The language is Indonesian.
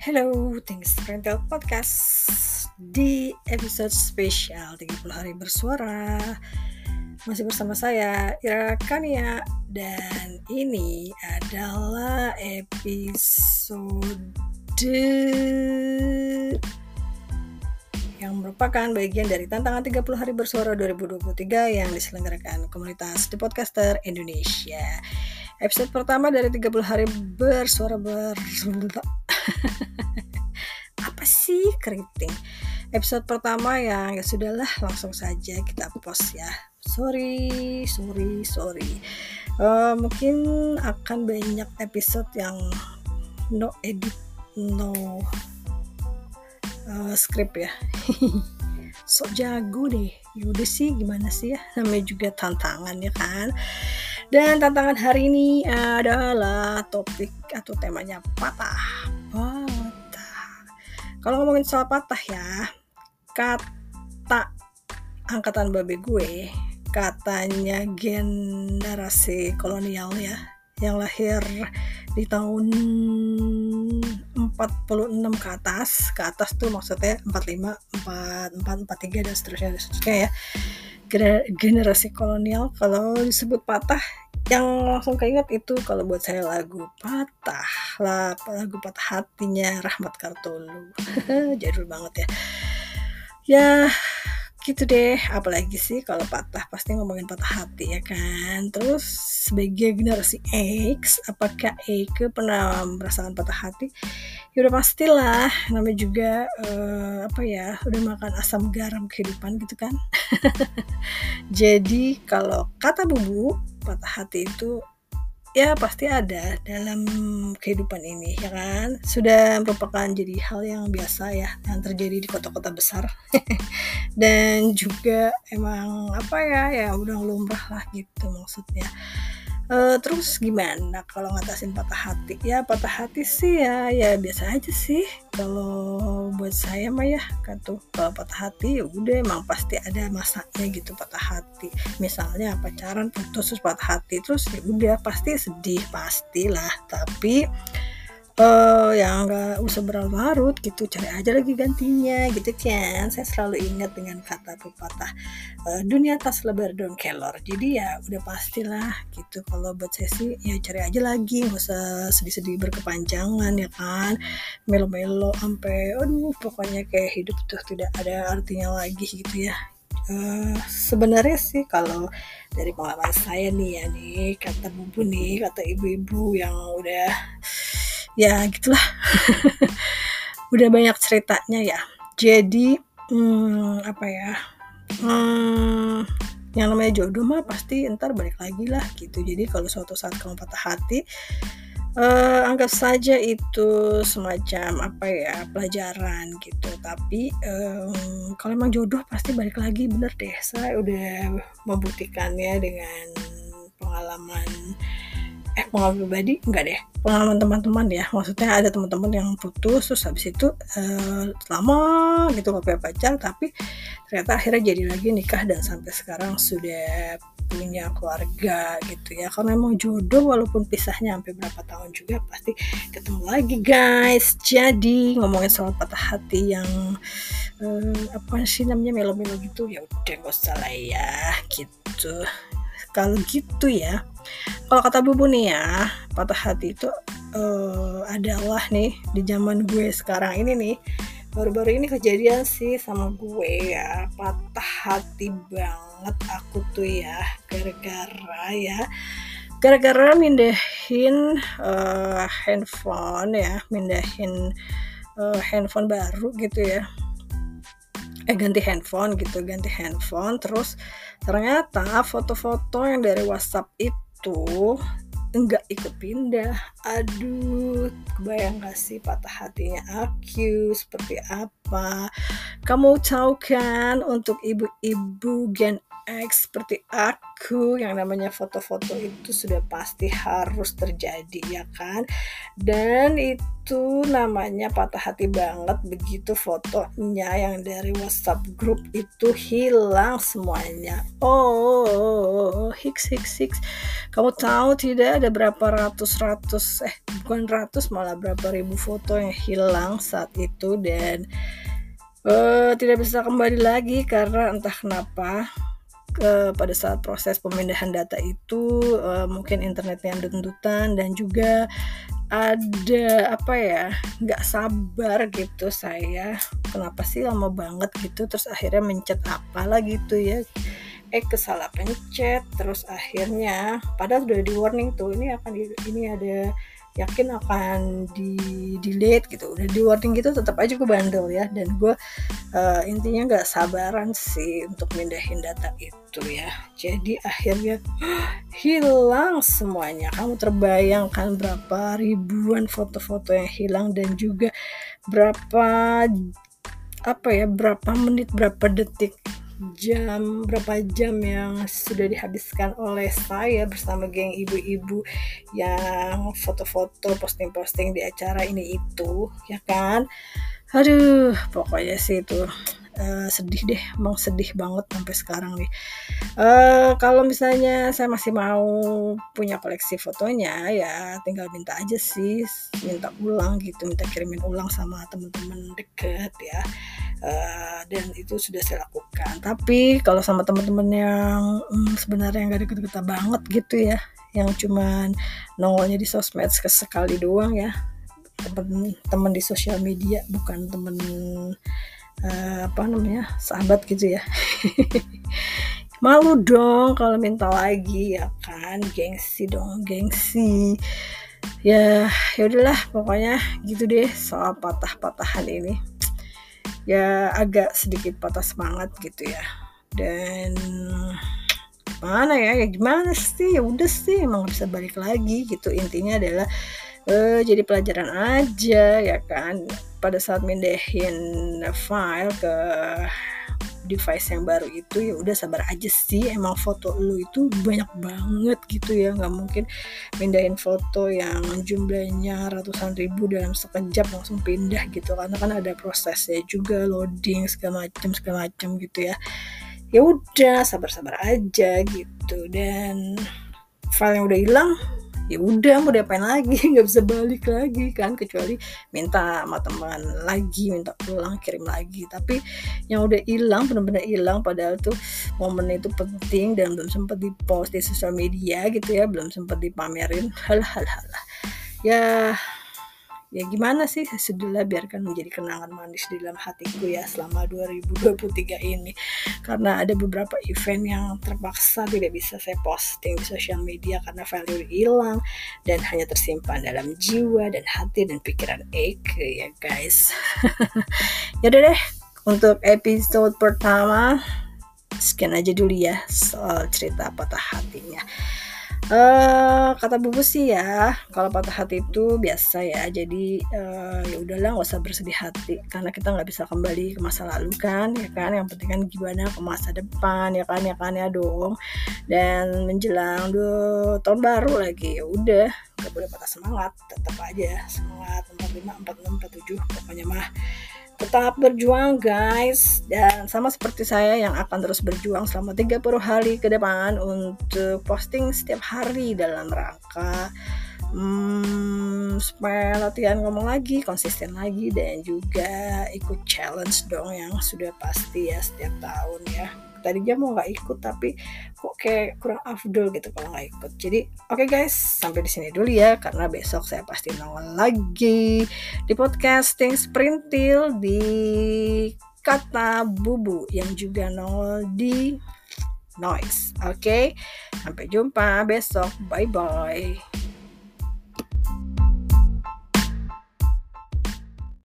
Hello, thanks Sprintil Podcast di episode spesial 30 Hari Bersuara. Masih bersama saya Ira Kania dan ini adalah episode yang merupakan bagian dari tantangan 30 Hari Bersuara 2023 yang diselenggarakan komunitas The Podcasters Indonesia. Episode pertama dari 30 Hari Bersuara apa sih keriting? Episode pertama yang ya sudahlah langsung saja kita post ya. Sorry. Mungkin akan banyak episode yang no edit, no script ya. Sok jago deh. Yaudah sih, gimana sih ya? Namanya juga tantangan ya kan. Dan tantangan hari ini adalah topik atau temanya patah. Kalau ngomongin soal patah ya, kata angkatan babe gue, katanya generasi kolonial ya, yang lahir di tahun 46 ke atas tuh maksudnya 45, 44, 43 dan seterusnya ya. Generasi kolonial, kalau disebut patah yang langsung keinget itu kalau buat saya lagu patah hatinya Rahmat Kartolo. Jadul banget ya gitu deh. Apalagi sih kalau patah, pasti ngomongin patah hati ya kan. Terus sebagai generasi X, apakah Eke pernah merasakan patah hati? Ya udah pastilah, namanya juga udah makan asam garam kehidupan gitu kan. Jadi kalau kata Bubu, patah hati itu ya pasti ada dalam kehidupan ini ya kan. Sudah merupakan jadi hal yang biasa ya, yang terjadi di kota-kota besar. Dan juga emang ya udah lumrah lah gitu maksudnya. Terus gimana kalau ngatasin patah hati? Ya patah hati sih ya biasa aja sih. Kalau buat saya mah ya kan tuh, kalau patah hati ya udah emang pasti ada masanya gitu patah hati. Misalnya pacaran putus patah hati, terus ya udah pasti sedih pastilah. Tapi yang nggak usah berlarut gitu, cari aja lagi gantinya gitu kan. Saya selalu ingat dengan kata pepatah dunia tak selebar daun kelor. Jadi ya udah pastilah gitu, kalau buat saya sih ya cari aja lagi, nggak usah sedih-sedih berkepanjangan ya kan, melo-melo sampai aduh pokoknya kayak hidup tuh tidak ada artinya lagi gitu ya. Sebenarnya sih kalau dari pengalaman saya nih kata bubu nih, kata ibu-ibu yang udah ya gitulah. Udah banyak ceritanya ya. Jadi yang namanya jodoh mah pasti ntar balik lagi lah gitu. Jadi kalau suatu saat kamu patah hati, anggap saja itu semacam pelajaran gitu. Tapi kalau emang jodoh pasti balik lagi, bener deh. Saya udah membuktikannya dengan pengalaman teman-teman ya. Maksudnya ada teman-teman yang putus, terus habis itu lama gitu gak punya pacar, tapi ternyata akhirnya jadi lagi nikah dan sampai sekarang sudah punya keluarga gitu ya. Karena emang jodoh walaupun pisahnya sampai berapa tahun juga pasti ketemu lagi guys. Jadi ngomongin soal patah hati yang melo-melo gitu ya udah gak usah lah ya gitu. Kalau gitu ya, kalau kata Bubu nih ya, patah hati itu adalah nih di zaman gue sekarang ini nih, baru-baru ini kejadian sih sama gue ya. Patah hati banget aku tuh ya, gara-gara mindahin handphone ya, handphone baru gitu ya. Ganti handphone, terus ternyata foto-foto yang dari WhatsApp itu enggak ikut pindah. Aduh, kebayang gak sih patah hatinya aku seperti apa? Kamu tahu kan, untuk ibu-ibu Gen X seperti aku, yang namanya foto-foto itu sudah pasti harus terjadi ya kan. Dan itu namanya patah hati banget begitu fotonya yang dari WhatsApp grup itu hilang semuanya. Kamu tahu tidak ada berapa ratus bukan ratus malah berapa ribu foto yang hilang saat itu dan tidak bisa kembali lagi karena entah kenapa pada saat proses pemindahan data itu mungkin internetnya dentutan dan juga ada nggak sabar gitu saya, kenapa sih lama banget gitu, terus akhirnya mencet apalah gitu ya, kesalah pencet, terus akhirnya padahal sudah di warning tuh ini ada yakin akan di delete gitu, udah di warning gitu tetap aja gue bandel ya, dan gue intinya nggak sabaran sih untuk mindahin data itu ya, jadi akhirnya hilang semuanya. Kamu terbayangkan berapa ribuan foto-foto yang hilang dan juga berapa menit, berapa detik, berapa jam yang sudah dihabiskan oleh saya bersama geng ibu-ibu yang foto-foto, posting-posting di acara ini itu, ya kan? Aduh, pokoknya sih itu sedih deh, emang sedih banget sampai sekarang nih. Kalau misalnya saya masih mau punya koleksi fotonya, ya tinggal minta aja sih, minta ulang gitu, minta kirimin ulang sama teman-teman deket ya. Dan itu sudah saya lakukan. Tapi kalau sama teman-teman yang sebenarnya nggak deket-deket banget gitu ya, yang cuman nongolnya di sosmed sekali doang ya, teman di sosial media, bukan teman sahabat gitu ya. Malu dong kalau minta lagi ya kan, gengsi. Ya yaudahlah, pokoknya gitu deh soal patah-patahan ini. Ya agak sedikit patah semangat gitu ya, dan gimana sih, ya udah sih emang gak bisa balik lagi gitu. Intinya adalah jadi pelajaran aja ya kan, pada saat mindahin file ke device yang baru itu ya udah sabar aja sih, emang foto lu itu banyak banget gitu ya, nggak mungkin pindahin foto yang jumlahnya ratusan ribu dalam sekejap langsung pindah gitu, karena kan ada prosesnya juga, loading segala macam gitu ya udah sabar aja gitu. Dan file yang udah hilang ya udah, mau diapain lagi, nggak bisa balik lagi kan, kecuali minta sama teman lagi, minta pulang, kirim lagi. Tapi yang udah hilang, benar-benar hilang, padahal tuh momen itu penting dan belum sempat dipost di sosial media gitu ya, belum sempat dipamerin, halah ya gimana sih, sudahlah biarkan menjadi kenangan manis di dalam hatiku ya selama 2023 ini, karena ada beberapa event yang terpaksa tidak bisa saya posting di sosial media karena value hilang dan hanya tersimpan dalam jiwa dan hati dan pikiran Eke ya guys. Yaudah deh, untuk episode pertama sekian aja dulu ya soal cerita patah hatinya. Kata bubu sih ya, kalau patah hati itu biasa ya, jadi ya udahlah nggak usah bersedih hati karena kita nggak bisa kembali ke masa lalu kan, ya kan, yang penting kan gimana ke masa depan ya kan ya dong. Dan menjelang tahun baru lagi, ya udah nggak boleh patah semangat, tetap aja semangat 45, 46, 47, pokoknya mah tetap berjuang guys, dan sama seperti saya yang akan terus berjuang selama 30 hari ke depan untuk posting setiap hari dalam rangka supaya latihan ngomong lagi, konsisten lagi, dan juga ikut challenge dong yang sudah pasti ya setiap tahun ya. Tadinya mau gak ikut tapi kok kayak kurang afdol gitu kalau gak ikut. Jadi oke guys, sampai di sini dulu ya, karena besok saya pasti nongol lagi di podcasting Sprintil di Kata Bubu yang juga nongol di Noise. Oke, sampai jumpa besok, bye bye.